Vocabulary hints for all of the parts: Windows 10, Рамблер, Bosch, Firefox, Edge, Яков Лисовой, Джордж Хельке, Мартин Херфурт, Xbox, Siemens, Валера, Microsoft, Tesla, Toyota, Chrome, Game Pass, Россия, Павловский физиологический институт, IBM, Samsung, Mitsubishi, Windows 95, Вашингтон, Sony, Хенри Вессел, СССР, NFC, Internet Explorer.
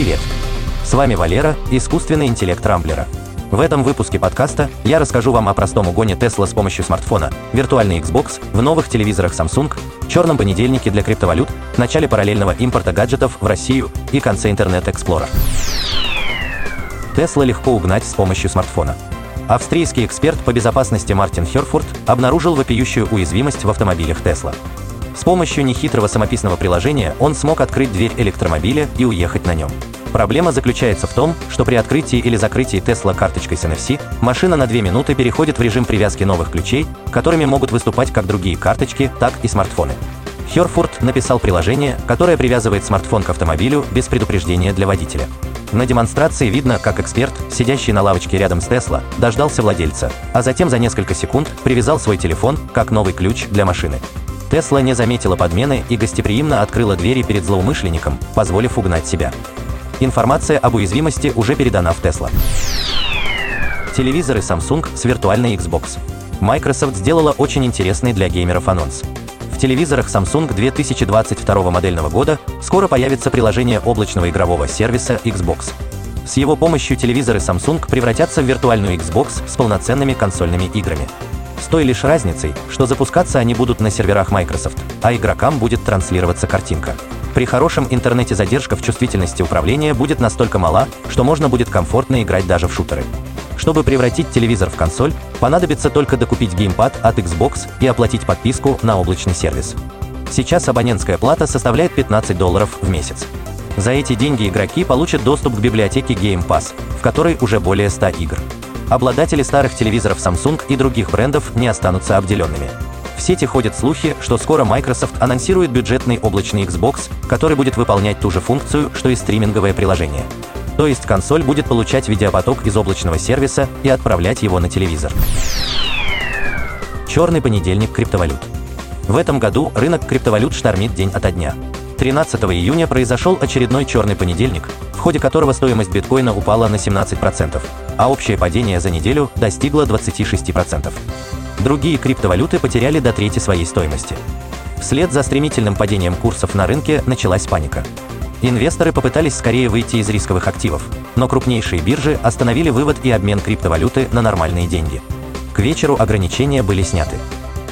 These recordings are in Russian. Привет! С вами Валера, искусственный интеллект Рамблера. В этом выпуске подкаста я расскажу вам о простом угоне Tesla с помощью смартфона, виртуальный Xbox в новых телевизорах Samsung, черном понедельнике для криптовалют, начале параллельного импорта гаджетов в Россию и конце Internet Explorer. Tesla легко угнать с помощью смартфона. Австрийский эксперт по безопасности Мартин Херфурт обнаружил вопиющую уязвимость в автомобилях Tesla. С помощью нехитрого самописного приложения он смог открыть дверь электромобиля и уехать на нем. Проблема заключается в том, что при открытии или закрытии Tesla карточкой с NFC, машина на 2 минуты переходит в режим привязки новых ключей, которыми могут выступать как другие карточки, так и смартфоны. Херфурт написал приложение, которое привязывает смартфон к автомобилю без предупреждения для водителя. На демонстрации видно, как эксперт, сидящий на лавочке рядом с Tesla, дождался владельца, а затем за несколько секунд привязал свой телефон как новый ключ для машины. Tesla не заметила подмены и гостеприимно открыла двери перед злоумышленником, позволив угнать себя. Информация об уязвимости уже передана в Tesla. Телевизоры Samsung с виртуальной Xbox. Microsoft сделала очень интересный для геймеров анонс. В телевизорах Samsung 2022 модельного года скоро появится приложение облачного игрового сервиса Xbox. С его помощью телевизоры Samsung превратятся в виртуальную Xbox с полноценными консольными играми. С той лишь разницей, что запускаться они будут на серверах Microsoft, а игрокам будет транслироваться картинка. При хорошем интернете задержка в чувствительности управления будет настолько мала, что можно будет комфортно играть даже в шутеры. Чтобы превратить телевизор в консоль, понадобится только докупить геймпад от Xbox и оплатить подписку на облачный сервис. Сейчас абонентская плата составляет $15 в месяц. За эти деньги игроки получат доступ к библиотеке Game Pass, в которой уже более 100 игр. Обладатели старых телевизоров Samsung и других брендов не останутся обделенными. В сети ходят слухи, что скоро Microsoft анонсирует бюджетный облачный Xbox, который будет выполнять ту же функцию, что и стриминговое приложение. То есть консоль будет получать видеопоток из облачного сервиса и отправлять его на телевизор. Черный понедельник криптовалют. В этом году рынок криптовалют штормит день ото дня. 13 июня произошел очередной черный понедельник, в ходе которого стоимость биткоина упала на 17%, а общее падение за неделю достигло 26%. Другие криптовалюты потеряли до трети своей стоимости. Вслед за стремительным падением курсов на рынке началась паника. Инвесторы попытались скорее выйти из рисковых активов, но крупнейшие биржи остановили вывод и обмен криптовалюты на нормальные деньги. К вечеру ограничения были сняты.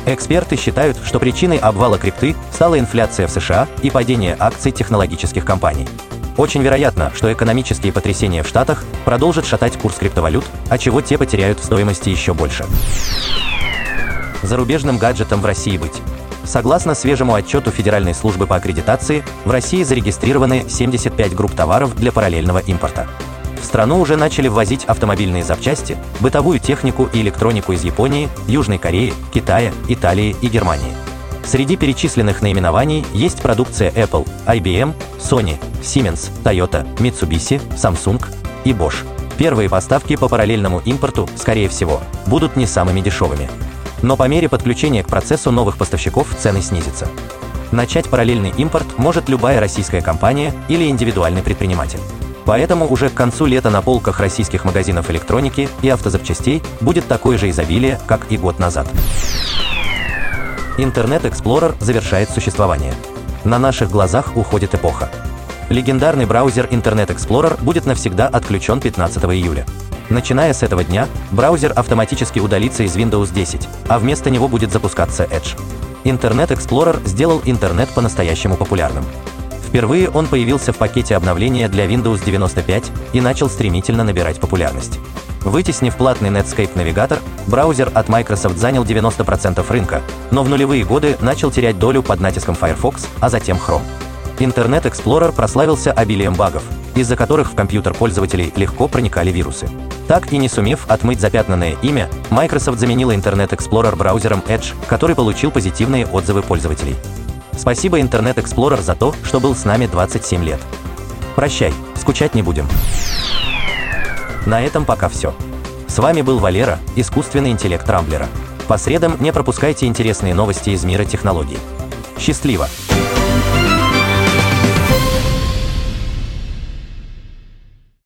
Эксперты считают, что причиной обвала крипты стала инфляция в США и падение акций технологических компаний. Очень вероятно, что экономические потрясения в Штатах продолжат шатать курс криптовалют, отчего те потеряют в стоимости еще больше. Зарубежным гаджетом в России быть. Согласно свежему отчету Федеральной службы по аккредитации, в России зарегистрированы 75 групп товаров для параллельного импорта. В страну уже начали ввозить автомобильные запчасти, бытовую технику и электронику из Японии, Южной Кореи, Китая, Италии и Германии. Среди перечисленных наименований есть продукция Apple, IBM, Sony, Siemens, Toyota, Mitsubishi, Samsung и Bosch. Первые поставки по параллельному импорту, скорее всего, будут не самыми дешевыми. Но по мере подключения к процессу новых поставщиков цены снизятся. Начать параллельный импорт может любая российская компания или индивидуальный предприниматель. Поэтому уже к концу лета на полках российских магазинов электроники и автозапчастей будет такое же изобилие, как и год назад. Internet Explorer завершает существование. На наших глазах уходит эпоха. Легендарный браузер Internet Explorer будет навсегда отключен 15 июля. Начиная с этого дня, браузер автоматически удалится из Windows 10, а вместо него будет запускаться Edge. Internet Explorer сделал интернет по-настоящему популярным. Впервые он появился в пакете обновления для Windows 95 и начал стремительно набирать популярность. Вытеснив платный Netscape навигатор, браузер от Microsoft занял 90% рынка, но в нулевые годы начал терять долю под натиском Firefox, а затем Chrome. Internet Explorer прославился обилием багов, из-за которых в компьютер пользователей легко проникали вирусы. Так и не сумев отмыть запятнанное имя, Microsoft заменила Internet Explorer браузером Edge, который получил позитивные отзывы пользователей. Спасибо Internet Explorer за то, что был с нами 27 лет. Прощай, скучать не будем. На этом пока все. С вами был Валера, искусственный интеллект Рамблера. По средам не пропускайте интересные новости из мира технологий. Счастливо!